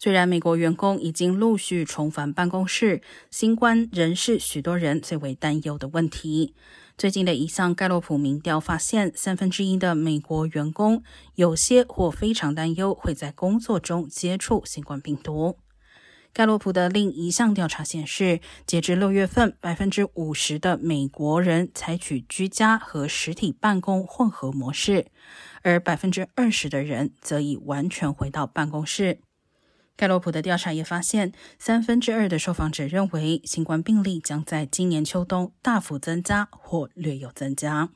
虽然美国员工已经陆续重返办公室，新冠仍是许多人最为担忧的问题。最近的一项盖洛普民调发现，1/3的美国员工有些或非常担忧会在工作中接触新冠病毒。盖洛普的另一项调查显示，截至6月份， 50% 的美国人采取居家和实体办公混合模式，而 20% 的人则已完全回到办公室。盖洛普的调查也发现，2/3的受访者认为新冠病例将在今年秋冬大幅增加或略有增加。